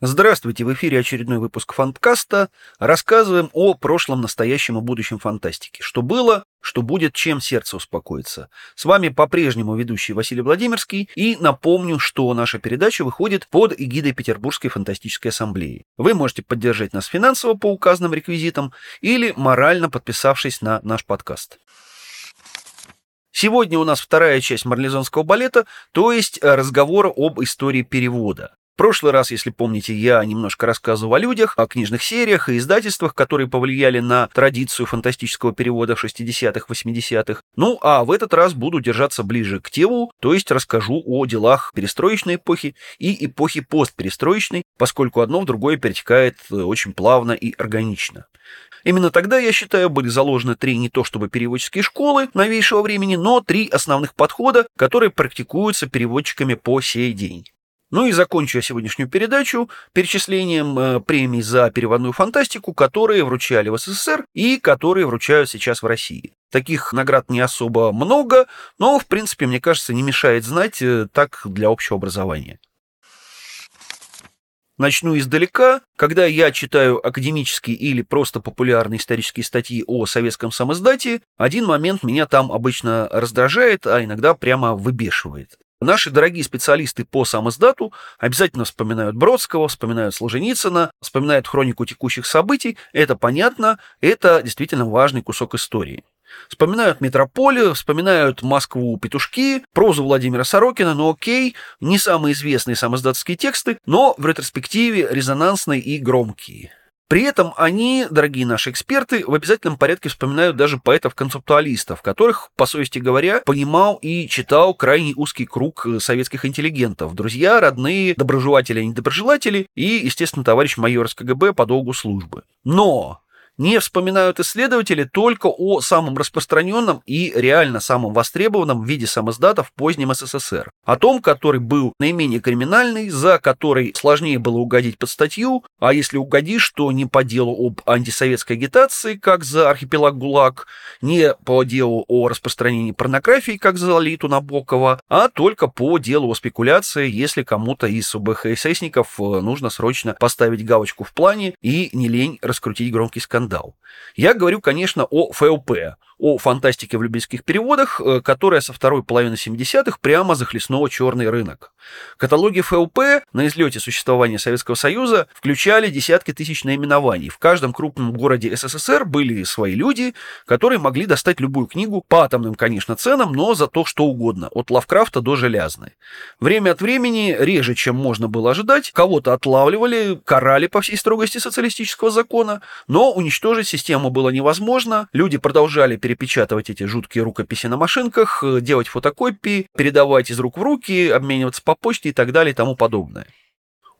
Здравствуйте, в эфире очередной выпуск Фанткаста. Рассказываем о прошлом, настоящем и будущем фантастики. Что было, что будет, чем сердце успокоится. С вами по-прежнему ведущий Василий Владимирский. И напомню, что наша передача выходит под эгидой Петербургской фантастической ассамблеи. Вы можете поддержать нас финансово по указанным реквизитам или морально подписавшись на наш подкаст. Сегодня у нас вторая часть марлезонского балета, то есть разговора об истории перевода. В прошлый раз, если помните, я немножко рассказывал о людях, о книжных сериях и издательствах, которые повлияли на традицию фантастического перевода в 60-х, 80-х. Ну, а в этот раз буду держаться ближе к телу, то есть расскажу о делах перестроечной эпохи и эпохи постперестроечной, поскольку одно в другое перетекает очень плавно и органично. Именно тогда, я считаю, были заложены три не то чтобы переводческие школы новейшего времени, но три основных подхода, которые практикуются переводчиками по сей день. Ну и закончу я сегодняшнюю передачу перечислением премий за переводную фантастику, которые вручали в СССР и которые вручают сейчас в России. Таких наград не особо много, но, в принципе, мне кажется, не мешает знать так для общего образования. Начну издалека. Когда я читаю академические или просто популярные исторические статьи о советском самиздате, один момент меня там обычно раздражает, а иногда прямо выбешивает. Наши дорогие специалисты по самиздату обязательно вспоминают Бродского, вспоминают Сложеницына, вспоминают хронику текущих событий. Это понятно, это действительно важный кусок истории. Вспоминают «Метрополию», вспоминают «Москву петушки», прозу Владимира Сорокина, ну окей, не самые известные самиздатские тексты, но в ретроспективе резонансные и громкие. При этом они, дорогие наши эксперты, в обязательном порядке вспоминают даже поэтов-концептуалистов, которых, по совести говоря, понимал и читал крайне узкий круг советских интеллигентов, друзья, родные, доброжелатели и недоброжелатели и, естественно, товарищ майор СКГБ по долгу службы. Но не вспоминают исследователи только о самом распространенном и реально самом востребованном виде самиздата в позднем СССР, о том, который был наименее криминальный, за который сложнее было угодить под статью, а если угодишь, то не по делу об антисоветской агитации, как за архипелаг ГУЛАГ, не по делу о распространении порнографии, как за Лолиту Набокова, а только по делу о спекуляции, если кому-то из ОБХССников нужно срочно поставить галочку в плане и не лень раскрутить громкий скандал. Я говорю, конечно, о ФЛП, о фантастике в любительских переводах, которая со второй половины 70-х прямо захлестнула черный рынок. Каталоги ФЛП на излете существования Советского Союза включали десятки тысяч наименований. В каждом крупном городе СССР были свои люди, которые могли достать любую книгу по атомным, конечно, ценам, но за то, что угодно, от Лавкрафта до Желязны. Время от времени, реже, чем можно было ожидать, кого-то отлавливали, карали по всей строгости социалистического закона, но уничтожить систему было невозможно, люди продолжали перепечатывать эти жуткие рукописи на машинках, делать фотокопии, передавать из рук в руки, обмениваться по почте и так далее и тому подобное.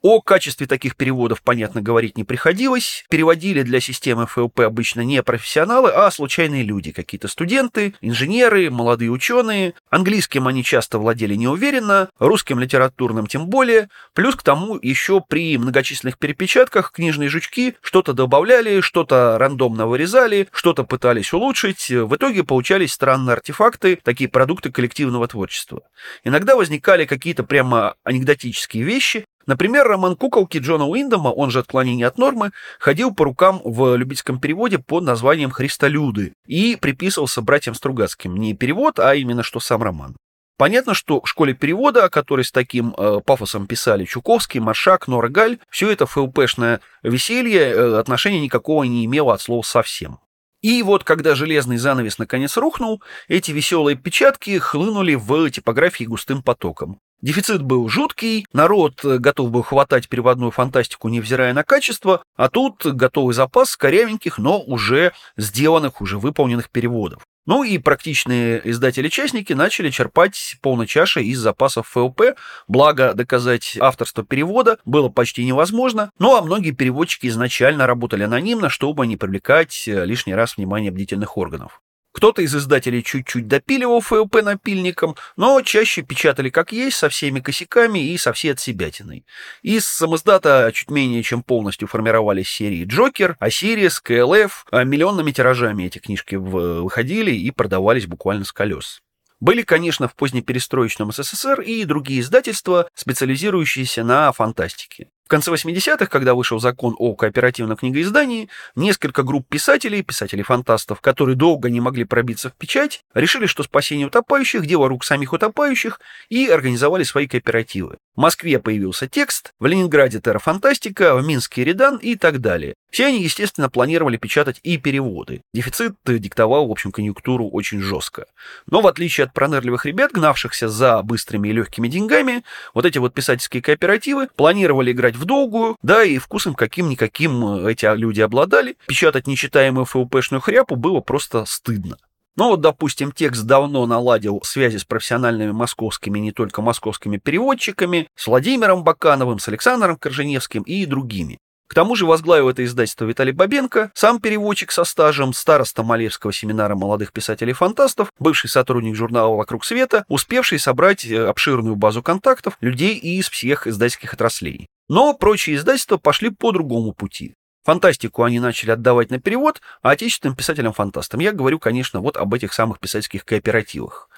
О качестве таких переводов, понятно, говорить не приходилось. Переводили для системы ФЛП обычно не профессионалы, а случайные люди, какие-то студенты, инженеры, молодые ученые. Английским они часто владели неуверенно, русским литературным тем более. Плюс к тому еще при многочисленных перепечатках книжные жучки что-то добавляли, что-то рандомно вырезали, что-то пытались улучшить. В итоге получались странные артефакты, такие продукты коллективного творчества. Иногда возникали какие-то прямо анекдотические вещи. Например, роман «Куколки» Джона Уиндома, он же «Отклонение от нормы», ходил по рукам в любительском переводе под названием «Христолюды» и приписывался братьям Стругацким. Не перевод, а именно что сам роман. Понятно, что в школе перевода, о которой с таким пафосом писали Чуковский, Маршак, Нора Галь, все это ФЛПшное веселье отношения никакого не имело от слова совсем. И вот, когда железный занавес наконец рухнул, эти веселые печатки хлынули в типографии густым потоком. Дефицит был жуткий, народ готов был хватать переводную фантастику, невзирая на качество, а тут готовый запас корявеньких, но уже сделанных, уже выполненных переводов. Ну и практичные издатели-частники начали черпать полной чашей из запасов ФЛП, благо доказать авторство перевода было почти невозможно, ну а многие переводчики изначально работали анонимно, чтобы не привлекать лишний раз внимание бдительных органов. Кто-то из издателей чуть-чуть допиливал ФЛП напильником, но чаще печатали как есть, со всеми косяками и со всей отсебятиной. Из самиздата чуть менее чем полностью формировались серии «Джокер», «Асириус», «КЛФ». Миллионными тиражами эти книжки выходили и продавались буквально с колес. Были, конечно, в позднеперестроечном СССР и другие издательства, специализирующиеся на фантастике. В конце 80-х, когда вышел закон о кооперативном книгоиздании, несколько групп писателей, писателей-фантастов, которые долго не могли пробиться в печать, решили, что спасение утопающих – дело рук самих утопающих, и организовали свои кооперативы. В Москве появился «Текст», в Ленинграде «Терра Фантастика», в Минске «Редан» и так далее. Все они, естественно, планировали печатать и переводы. Дефицит диктовал, в общем, конъюнктуру очень жестко. Но в отличие от пронырливых ребят, гнавшихся за быстрыми и легкими деньгами, вот эти вот писательские кооперативы планировали играть в долгую, да и вкусом каким-никаким эти люди обладали. Печатать нечитаемую ФЛПшную хряпу было просто стыдно. Но вот, допустим, «Текст» давно наладил связи с профессиональными московскими, не только московскими переводчиками, с Владимиром Бакановым, с Александром Корженевским и другими. К тому же возглавил это издательство Виталий Бабенко, сам переводчик со стажем, староста Малевского семинара молодых писателей-фантастов, бывший сотрудник журнала «Вокруг света», успевший собрать обширную базу контактов людей из всех издательских отраслей. Но прочие издательства пошли по другому пути. Фантастику они начали отдавать на перевод, а отечественным писателям-фантастам. Я говорю, конечно, вот об этих самых писательских кооперативах.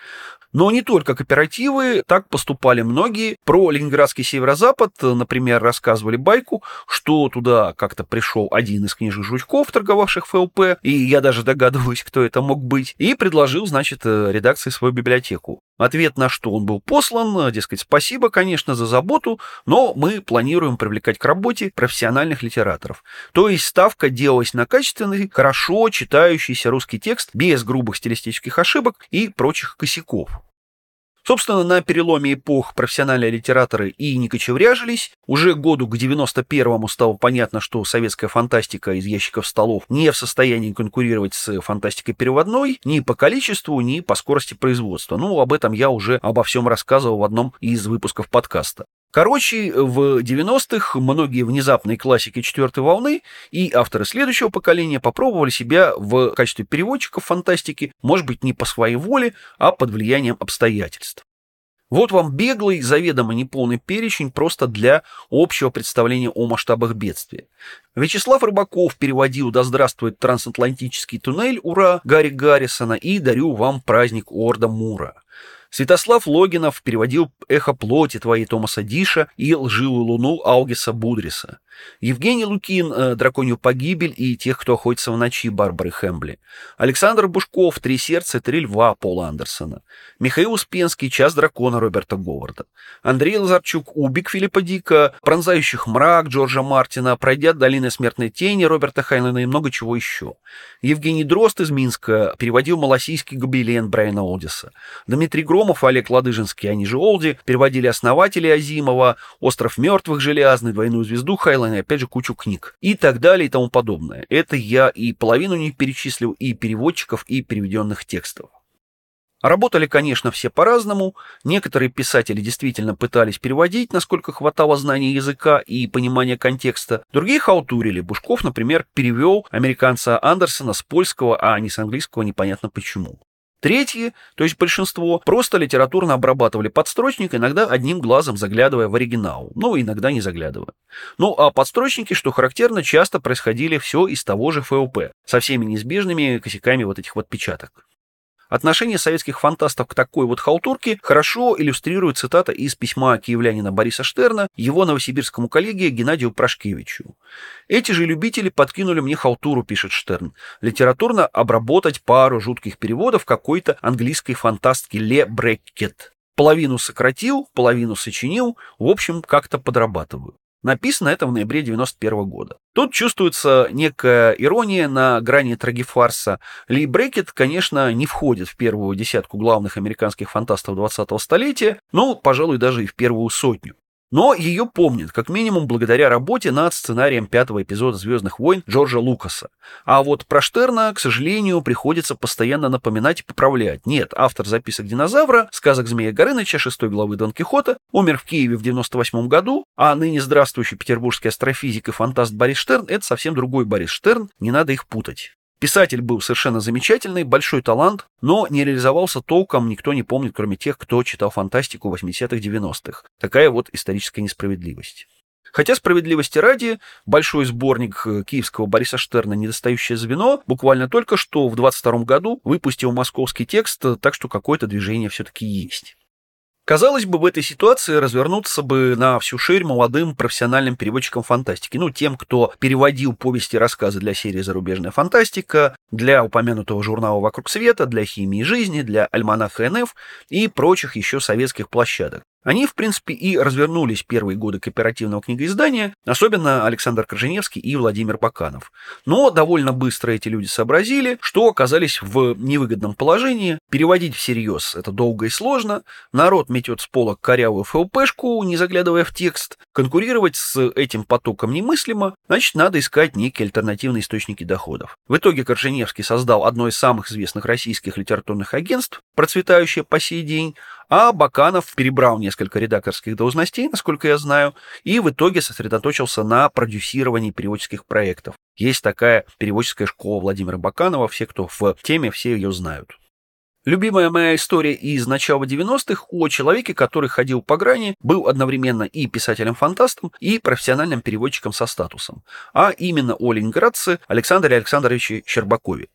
Но не только кооперативы, так поступали многие. Про ленинградский Северо-Запад, например, рассказывали байку, что туда как-то пришел один из книжных жучков, торговавших ФЛП, и я даже догадываюсь, кто это мог быть, и предложил, значит, редакции свою библиотеку. Ответ на что он был послан, дескать, спасибо, конечно, за заботу, но мы планируем привлекать к работе профессиональных литераторов. То есть ставка делалась на качественный, хорошо читающийся русский текст, без грубых стилистических ошибок и прочих косяков. Собственно, на переломе эпох профессиональные литераторы и не кочевряжились. Уже году к 91-му стало понятно, что советская фантастика из ящиков столов не в состоянии конкурировать с фантастикой переводной ни по количеству, ни по скорости производства. Ну, об этом я уже обо всем рассказывал в одном из выпусков подкаста. Короче, в 90-х многие внезапные классики четвертой волны и авторы следующего поколения попробовали себя в качестве переводчиков фантастики, может быть, не по своей воле, а под влиянием обстоятельств. Вот вам беглый, заведомо неполный перечень просто для общего представления о масштабах бедствия. Вячеслав Рыбаков переводил «Да здравствует трансатлантический туннель. Ура!» Гарри Гаррисона и «Дарю вам праздник Орда Мура». Святослав Логинов переводил «Эхо плоти твоей» Томаса Диша и «Лживую луну» Аугиса Будриса. Евгений Лукин «Драконью погибель» и «Тех, кто охотится в ночи» Барбары Хэмбли. Александр Бушков «Три сердца, три льва» Пола Андерсона. Михаил Успенский «Час дракона» Роберта Говарда. Андрей Лазарчук «Убик» Филиппа Дика, «Пронзающих мрак» Джорджа Мартина, «Пройдя долины смертной тени» Роберта Хайнлайна и много чего еще. Евгений Дрозд из Минска переводил «Малосийский гобелен» Брайана Олдиса. Дмитрий Громов, Олег Ладыжинский, они же Олди, переводили «Основатели» Азимова, «Остров мертвых» Желязны, «Двойную звезду» Хайнлайна, и опять же кучу книг. И так далее, и тому подобное. Это я и половину не перечислил, и переводчиков, и переведенных текстов. Работали, конечно, все по-разному. Некоторые писатели действительно пытались переводить, насколько хватало знания языка и понимания контекста. Другие халтурили. Бушков, например, перевел американца Андерсона с польского, а не с английского, непонятно почему. Третьи, то есть большинство, просто литературно обрабатывали подстрочник, иногда одним глазом заглядывая в оригинал, но иногда не заглядывая. Ну а подстрочники, что характерно, часто происходили все из того же ФЛП, со всеми неизбежными косяками вот этих вот печаток. Отношение советских фантастов к такой вот халтурке хорошо иллюстрирует цитата из письма киевлянина Бориса Штерна его новосибирскому коллеге Геннадию Прошкевичу. «Эти же любители подкинули мне халтуру», — пишет Штерн, «литературно обработать пару жутких переводов какой-то английской фантастки Ле Бреккет. Половину сократил, половину сочинил, в общем, как-то подрабатываю». Написано это в ноябре 1991 года. Тут чувствуется некая ирония на грани трагефарса. Ли Брекет, конечно, не входит в первую десятку главных американских фантастов 20-го столетия, но, пожалуй, даже и в первую сотню. Но ее помнят, как минимум, благодаря работе над сценарием 5-го эпизода «Звездных войн» Джорджа Лукаса. А вот про Штерна, к сожалению, приходится постоянно напоминать и поправлять. Нет, автор записок «Динозавра», сказок Змея Горыныча, 6-й главы Дон Кихота, умер в Киеве в 98-м году, а ныне здравствующий петербургский астрофизик и фантаст Борис Штерн – это совсем другой Борис Штерн, не надо их путать. Писатель был совершенно замечательный, большой талант, но не реализовался толком, никто не помнит, кроме тех, кто читал фантастику 80-х, 90-х. Такая вот историческая несправедливость. Хотя, справедливости ради, большой сборник киевского Бориса Штерна «Недостающее звено» буквально только что в 22-м году выпустил московский текст, так что какое-то движение все-таки есть. Казалось бы, в этой ситуации развернуться бы на всю ширь молодым профессиональным переводчикам фантастики, тем, кто переводил повести и рассказы для серии «Зарубежная фантастика», для упомянутого журнала «Вокруг света», для «Химии жизни», для «Альманаха НФ» и прочих еще советских площадок. Они, в принципе, и развернулись первые годы кооперативного книгоиздания, особенно Александр Корженевский и Владимир Баканов. Но довольно быстро эти люди сообразили, что оказались в невыгодном положении. Переводить всерьез это долго и сложно, народ метет с полок корявую ФЛПшку, не заглядывая в текст. Конкурировать с этим потоком немыслимо, значит, надо искать некие альтернативные источники доходов. В итоге Корженевский создал одно из самых известных российских литературных агентств, процветающее по сей день, а Баканов перебрал несколько редакторских должностей, насколько я знаю, и в итоге сосредоточился на продюсировании переводческих проектов. Есть такая переводческая школа Владимира Баканова, все, кто в теме, все ее знают. Любимая моя история из начала 90-х о человеке, который ходил по грани, был одновременно и писателем-фантастом, и профессиональным переводчиком со статусом, а именно о ленинградце Александре Александровиче Щербакове.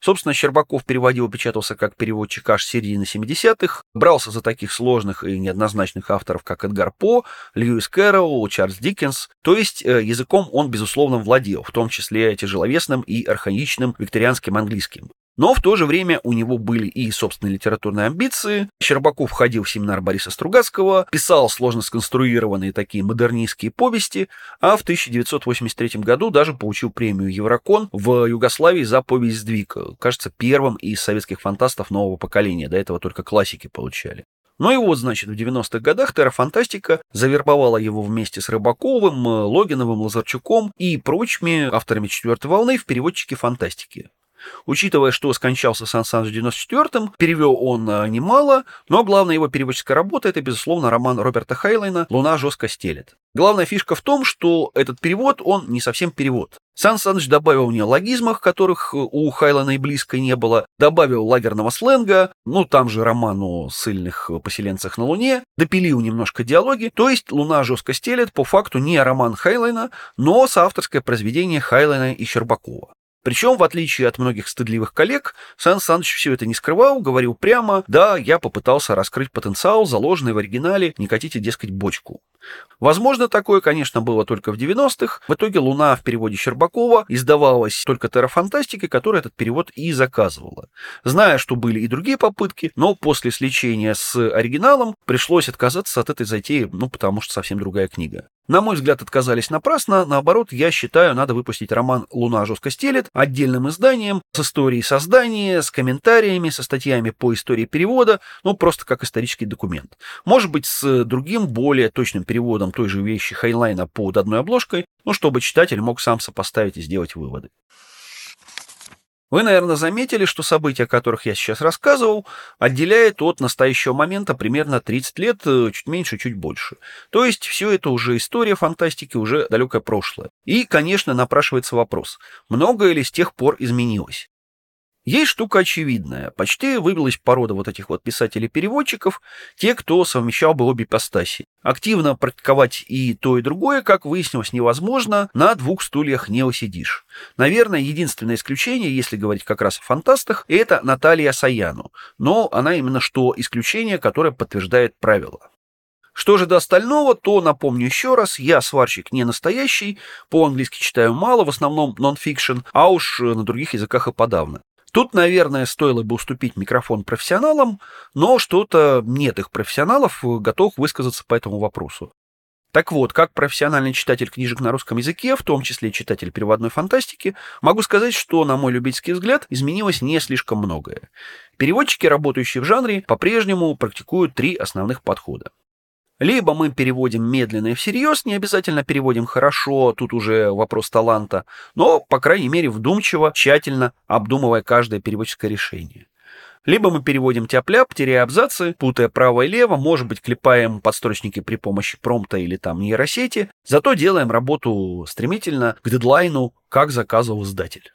Собственно, Щербаков переводил и печатался как переводчик аж с середины 70-х, брался за таких сложных и неоднозначных авторов, как Эдгар По, Льюис Кэрролл, Чарльз Диккенс, то есть языком он, безусловно, владел, в том числе тяжеловесным и архаичным викторианским английским. Но в то же время у него были и собственные литературные амбиции. Щербаков ходил в семинар Бориса Стругацкого, писал сложно сконструированные такие модернистские повести, а в 1983 году даже получил премию «Еврокон» в Югославии за повесть «Сдвиг», кажется, первым из советских фантастов нового поколения, до этого только классики получали. Ну и вот, значит, в 90-х годах «Терра Фантастика» завербовала его вместе с Рыбаковым, Логиновым, Лазарчуком и прочими авторами «Четвертой волны» в переводчике фантастики. Учитывая, что скончался Сан Саныч в 94-м, перевел он немало, но главная его переводческая работа – это, безусловно, роман Роберта Хайнлайна «Луна жестко стелет». Главная фишка в том, что этот перевод, он не совсем перевод. Сан Саныч добавил неологизмов, которых у Хайнлайна и близко не было, добавил лагерного сленга, там же роман о ссыльных поселенцах на Луне, допилил немножко диалоги, то есть «Луна жестко стелет» по факту не роман Хайнлайна, но соавторское произведение Хайнлайна и Щербакова. Причем, в отличие от многих стыдливых коллег, Сан Саныч все это не скрывал, говорил прямо: «Да, я попытался раскрыть потенциал, заложенный в оригинале, не катите, дескать, бочку». Возможно, такое, конечно, было только в 90-х. В итоге «Луна» в переводе Щербакова издавалась только «Терра Фантастикой», которая этот перевод и заказывала. Зная, что были и другие попытки, но после сличения с оригиналом пришлось отказаться от этой затеи, потому что совсем другая книга. На мой взгляд, отказались напрасно. Наоборот, я считаю, надо выпустить роман «Луна жестко стелет» отдельным изданием, с историей создания, с комментариями, со статьями по истории перевода, просто как исторический документ. Может быть, с другим, более точным переводом той же вещи Хайнлайна под одной обложкой, чтобы читатель мог сам сопоставить и сделать выводы. Вы, наверное, заметили, что события, о которых я сейчас рассказывал, отделяет от настоящего момента примерно 30 лет, чуть меньше, чуть больше. То есть все это уже история фантастики, уже далекое прошлое. И, конечно, напрашивается вопрос, многое ли с тех пор изменилось? Есть штука очевидная. Почти выбилась порода этих писателей-переводчиков, те, кто совмещал бы обе ипостаси. Активно практиковать и то, и другое, как выяснилось, невозможно, на двух стульях не усидишь. Наверное, единственное исключение, если говорить как раз о фантастах, это Наталья Саяну. Но она именно что исключение, которое подтверждает правило. Что же до остального, то напомню еще раз, я сварщик не настоящий, по-английски читаю мало, в основном нон-фикшн, а уж на других языках и подавно. Тут, наверное, стоило бы уступить микрофон профессионалам, но что-то нет их профессионалов, готовых высказаться по этому вопросу. Так вот, как профессиональный читатель книжек на русском языке, в том числе читатель переводной фантастики, могу сказать, что, на мой любительский взгляд, изменилось не слишком многое. Переводчики, работающие в жанре, по-прежнему практикуют три основных подхода. Либо мы переводим медленно и всерьез, не обязательно переводим хорошо, тут уже вопрос таланта, но, по крайней мере, вдумчиво, тщательно обдумывая каждое переводческое решение. Либо мы переводим тяп-ляп, теряя абзацы, путая право и лево, может быть, клепаем подстрочники при помощи промпта или нейросети, зато делаем работу стремительно к дедлайну, как заказывал издатель.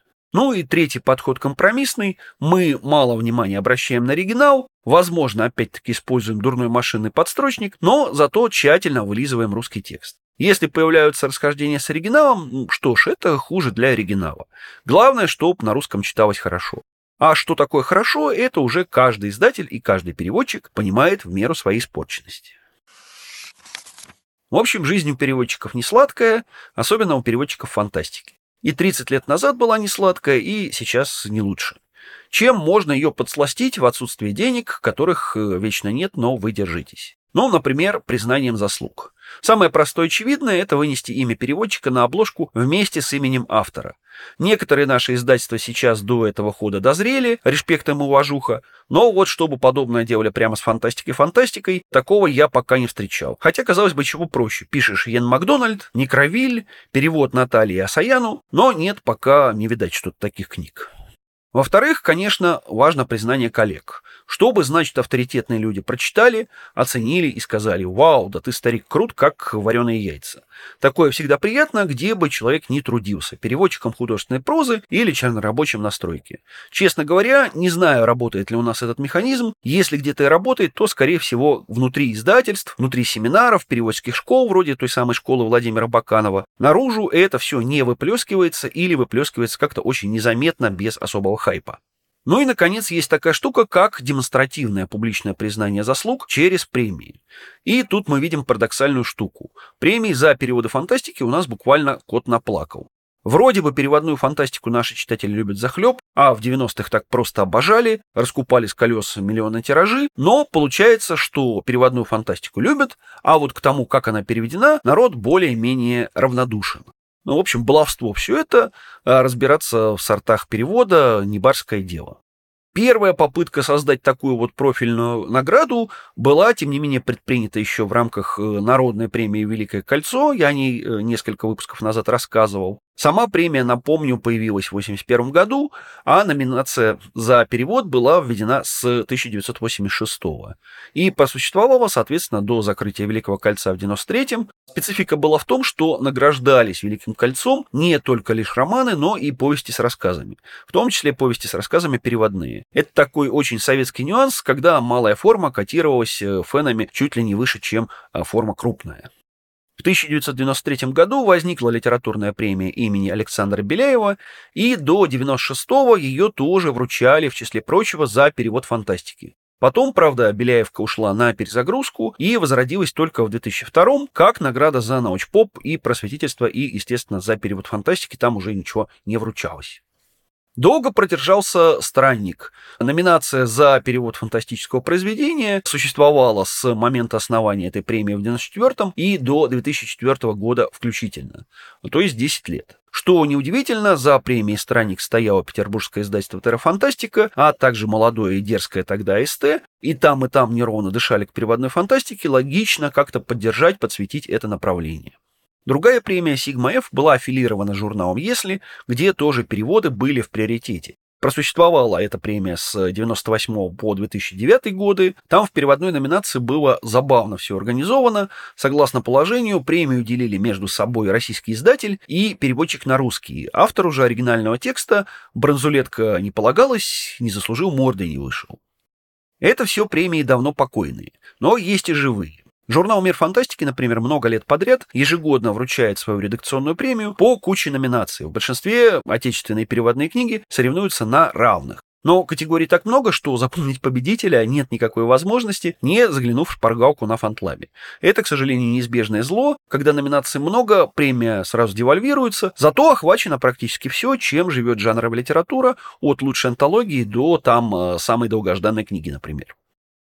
И третий подход компромиссный. Мы мало внимания обращаем на оригинал, возможно, опять-таки используем дурной машинный подстрочник, но зато тщательно вылизываем русский текст. Если появляются расхождения с оригиналом, что ж, это хуже для оригинала. Главное, чтобы на русском читалось хорошо. А что такое хорошо, это уже каждый издатель и каждый переводчик понимает в меру своей испорченности. В общем, жизнь у переводчиков не сладкая, особенно у переводчиков фантастики. И 30 лет назад была не сладкая, и сейчас не лучше. Чем можно ее подсластить в отсутствие денег, которых вечно нет, но вы держитесь? Ну, например, признанием заслуг. Самое простое и очевидное – это вынести имя переводчика на обложку вместе с именем автора. Некоторые наши издательства сейчас до этого хода дозрели, респектом и уважуха, но вот чтобы подобное делали прямо с фантастикой-фантастикой, такого я пока не встречал. Хотя, казалось бы, чего проще. Пишешь Йен Макдональд, Некровиль, перевод Натальи Асаяну, но нет, пока не видать что-то таких книг. Во-вторых, конечно, важно признание коллег. Что бы, значит, авторитетные люди прочитали, оценили и сказали: «Вау, да ты, старик, крут, как вареные яйца». Такое всегда приятно, где бы человек ни трудился, переводчиком художественной прозы или чернорабочим на стройке. Честно говоря, не знаю, работает ли у нас этот механизм. Если где-то и работает, то, скорее всего, внутри издательств, внутри семинаров, переводческих школ, вроде той самой школы Владимира Баканова. Наружу это все не выплескивается или выплескивается как-то очень незаметно, без особого хайпа. Ну и, наконец, есть такая штука, как демонстративное публичное признание заслуг через премии. И тут мы видим парадоксальную штуку. Премии за переводы фантастики у нас буквально кот наплакал. Вроде бы переводную фантастику наши читатели любят захлеб, а в 90-х так просто обожали, раскупали с колес миллионы тиражи, но получается, что переводную фантастику любят, а вот к тому, как она переведена, народ более-менее равнодушен. Ну, в общем, баловство все это, а разбираться в сортах перевода – не барское дело. Первая попытка создать такую вот профильную награду была, тем не менее, предпринята еще в рамках Народной премии «Великое кольцо». Я о ней несколько выпусков назад рассказывал. Сама премия, напомню, появилась в 1981 году, а номинация за перевод была введена с 1986 года. И просуществовала, соответственно, до закрытия «Великого кольца» в 1993. Специфика была в том, что награждались «Великим кольцом» не только лишь романы, но и повести с рассказами. В том числе повести с рассказами переводные. Это такой очень советский нюанс, когда малая форма котировалась фенами чуть ли не выше, чем форма крупная. В 1993 году возникла литературная премия имени Александра Беляева, и до 1996 ее тоже вручали, в числе прочего, за перевод фантастики. Потом, правда, Беляевка ушла на перезагрузку и возродилась только в 2002 как награда за научпоп и просветительство, и, естественно, за перевод фантастики там уже ничего не вручалось. Долго продержался «Странник». Номинация за перевод фантастического произведения существовала с момента основания этой премии в 1994 и до 2004 года включительно, то есть 10 лет. Что неудивительно, за премией «Странник» стояло петербургское издательство «Терра Фантастика», а также молодое и дерзкое тогда АСТ, и там неровно дышали к переводной фантастике, логично как-то поддержать, подсветить это направление. Другая премия «Сигма-Ф» была аффилирована журналом «Если», где тоже переводы были в приоритете. Просуществовала эта премия с 1998 по 2009 годы. Там в переводной номинации было забавно все организовано. Согласно положению, премию делили между собой российский издатель и переводчик на русский. Автору же оригинального текста бронзулетка не полагалась, не заслужил, мордой не вышел. Это все премии давно покойные, но есть и живые. Журнал «Мир фантастики», например, много лет подряд ежегодно вручает свою редакционную премию по куче номинаций. В большинстве отечественные переводные книги соревнуются на равных. Но категорий так много, что запомнить победителя нет никакой возможности, не заглянув в шпаргалку на фантлабе. Это, к сожалению, неизбежное зло. Когда номинаций много, премия сразу девальвируется, зато охвачено практически все, чем живет жанровая литература, от лучшей антологии до там самой долгожданной книги, например.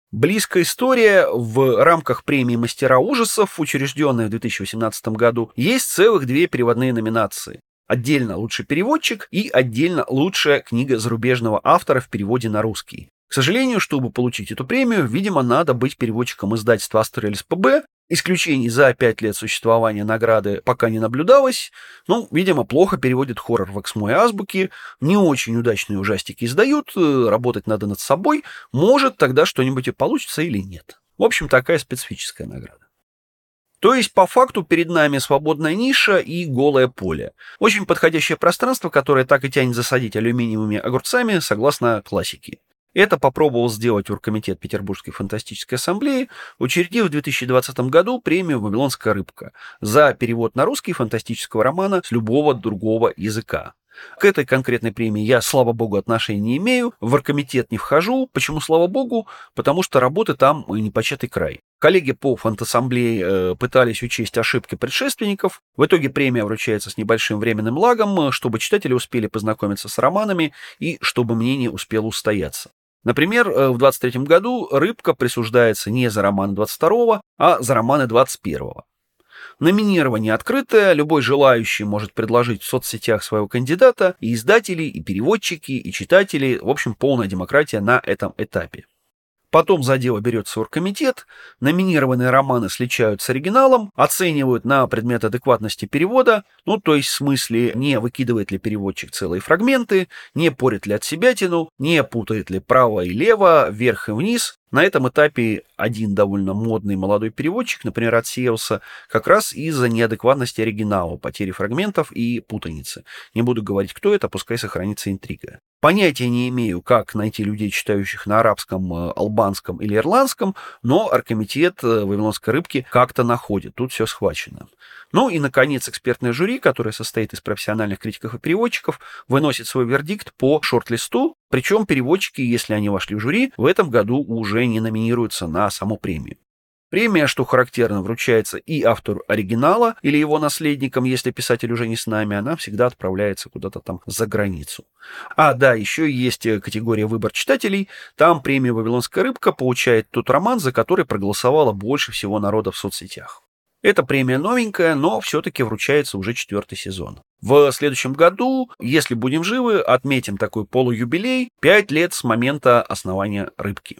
Близкая история. В рамках премии «Мастера ужасов», учрежденной в 2018 году, есть целых две переводные номинации. Отдельно «Лучший переводчик» и отдельно «Лучшая книга зарубежного автора в переводе на русский». К сожалению, чтобы получить эту премию, видимо, надо быть переводчиком издательства «Астерелис ПБ». Исключений за 5 лет существования награды пока не наблюдалось. Ну, видимо, плохо переводит хоррор в Эксмо и Азбуке, не очень удачные ужастики издают, работать надо над собой, может, тогда что-нибудь и получится или нет. В общем, такая специфическая награда. То есть, по факту, перед нами свободная ниша и голое поле. Очень подходящее пространство, которое так и тянет засадить алюминиевыми огурцами, согласно классике. Это попробовал сделать Оргкомитет Петербургской фантастической ассамблеи, учредив в 2020 году премию «Вавилонская рыбка» за перевод на русский фантастического романа с любого другого языка. К этой конкретной премии я, слава богу, отношения не имею, в оргкомитет не вхожу. Почему, слава богу? Потому что работы там непочатый край. Коллеги по фантассамблее пытались учесть ошибки предшественников. В итоге премия вручается с небольшим временным лагом, чтобы читатели успели познакомиться с романами и чтобы мнение успело устояться. Например, в 23-м году «Рыбка» присуждается не за роман 22-го, а за романы 21-го. Номинирование открытое, любой желающий может предложить в соцсетях своего кандидата, и издатели, и переводчики, и читатели, в общем, полная демократия на этом этапе. Потом за дело берется оргкомитет, номинированные романы сличают с оригиналом, оценивают на предмет адекватности перевода, ну, то есть в смысле, не выкидывает ли переводчик целые фрагменты, не порит ли от себятину, не путает ли право и лево, вверх и вниз. На этом этапе один довольно модный молодой переводчик, например, отсеялся как раз из-за неадекватности оригинала, потери фрагментов и путаницы. Не буду говорить, кто это, пускай сохранится интрига. Понятия не имею, как найти людей, читающих на арабском, албанском или ирландском, но оргкомитет «Вавилонской рыбки» как-то находит, тут все схвачено. Ну и, наконец, экспертное жюри, которое состоит из профессиональных критиков и переводчиков, выносит свой вердикт по шорт-листу, причем переводчики, если они вошли в жюри, в этом году уже не номинируются на саму премию. Премия, что характерно, вручается и автору оригинала или его наследникам, если писатель уже не с нами, она всегда отправляется куда-то там за границу. А да, еще есть категория «Выбор читателей». Там премию «Вавилонская рыбка» получает тот роман, за который проголосовало больше всего народа в соцсетях. Эта премия новенькая, но все-таки вручается уже 4-й сезон. В следующем году, если будем живы, отметим такой полуюбилей – 5 лет с момента основания «Рыбки».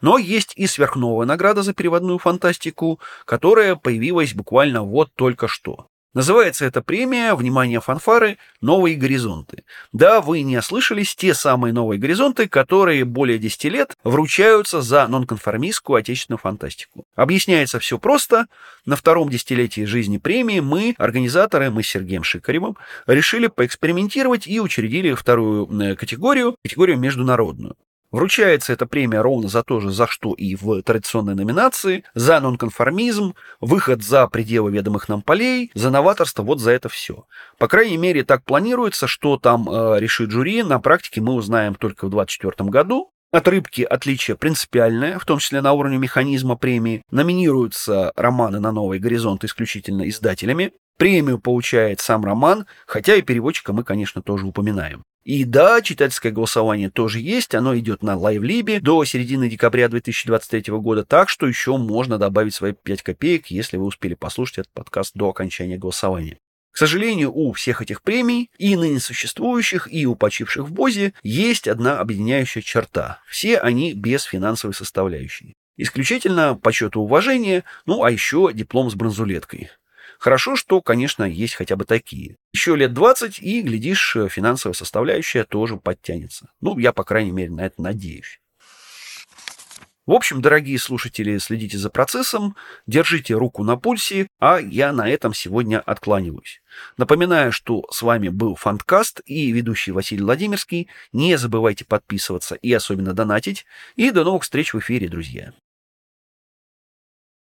Но есть и сверхновая награда за переводную фантастику, которая появилась буквально вот только что. Называется эта премия, внимание фанфары, «Новые горизонты». Да, вы не ослышались, те самые «Новые горизонты», которые более 10 лет вручаются за нонконформистскую отечественную фантастику. Объясняется все просто. На втором десятилетии жизни премии мы, организаторы, мы с Сергеем Шикаревым, решили поэкспериментировать и учредили вторую категорию, категорию международную. Вручается эта премия ровно за то же, за что и в традиционной номинации, за нонконформизм, выход за пределы ведомых нам полей, за новаторство, вот за это все. По крайней мере, так планируется, что там решит жюри, на практике мы узнаем только в 2024 году. От «Рыбки» отличие принципиальное, в том числе на уровне механизма премии. Номинируются романы на «Новый горизонт» исключительно издателями. Премию получает сам роман, хотя и переводчика мы, конечно, тоже упоминаем. И да, читательское голосование тоже есть, оно идет на лайвлибе до середины декабря 2023 года, так что еще можно добавить свои 5 копеек, если вы успели послушать этот подкаст до окончания голосования. К сожалению, у всех этих премий, и ныне существующих, и у почивших в БОЗе, есть одна объединяющая черта. Все они без финансовой составляющей. Исключительно почет и уважение, ну а еще диплом с бронзулеткой. Хорошо, что, конечно, есть хотя бы такие. Еще лет 20, и, глядишь, финансовая составляющая тоже подтянется. Ну, я, по крайней мере, на это надеюсь. В общем, дорогие слушатели, следите за процессом, держите руку на пульсе, а я на этом сегодня откланиваюсь. Напоминаю, что с вами был Фанткаст и ведущий Василий Владимирский. Не забывайте подписываться и особенно донатить. И до новых встреч в эфире, друзья.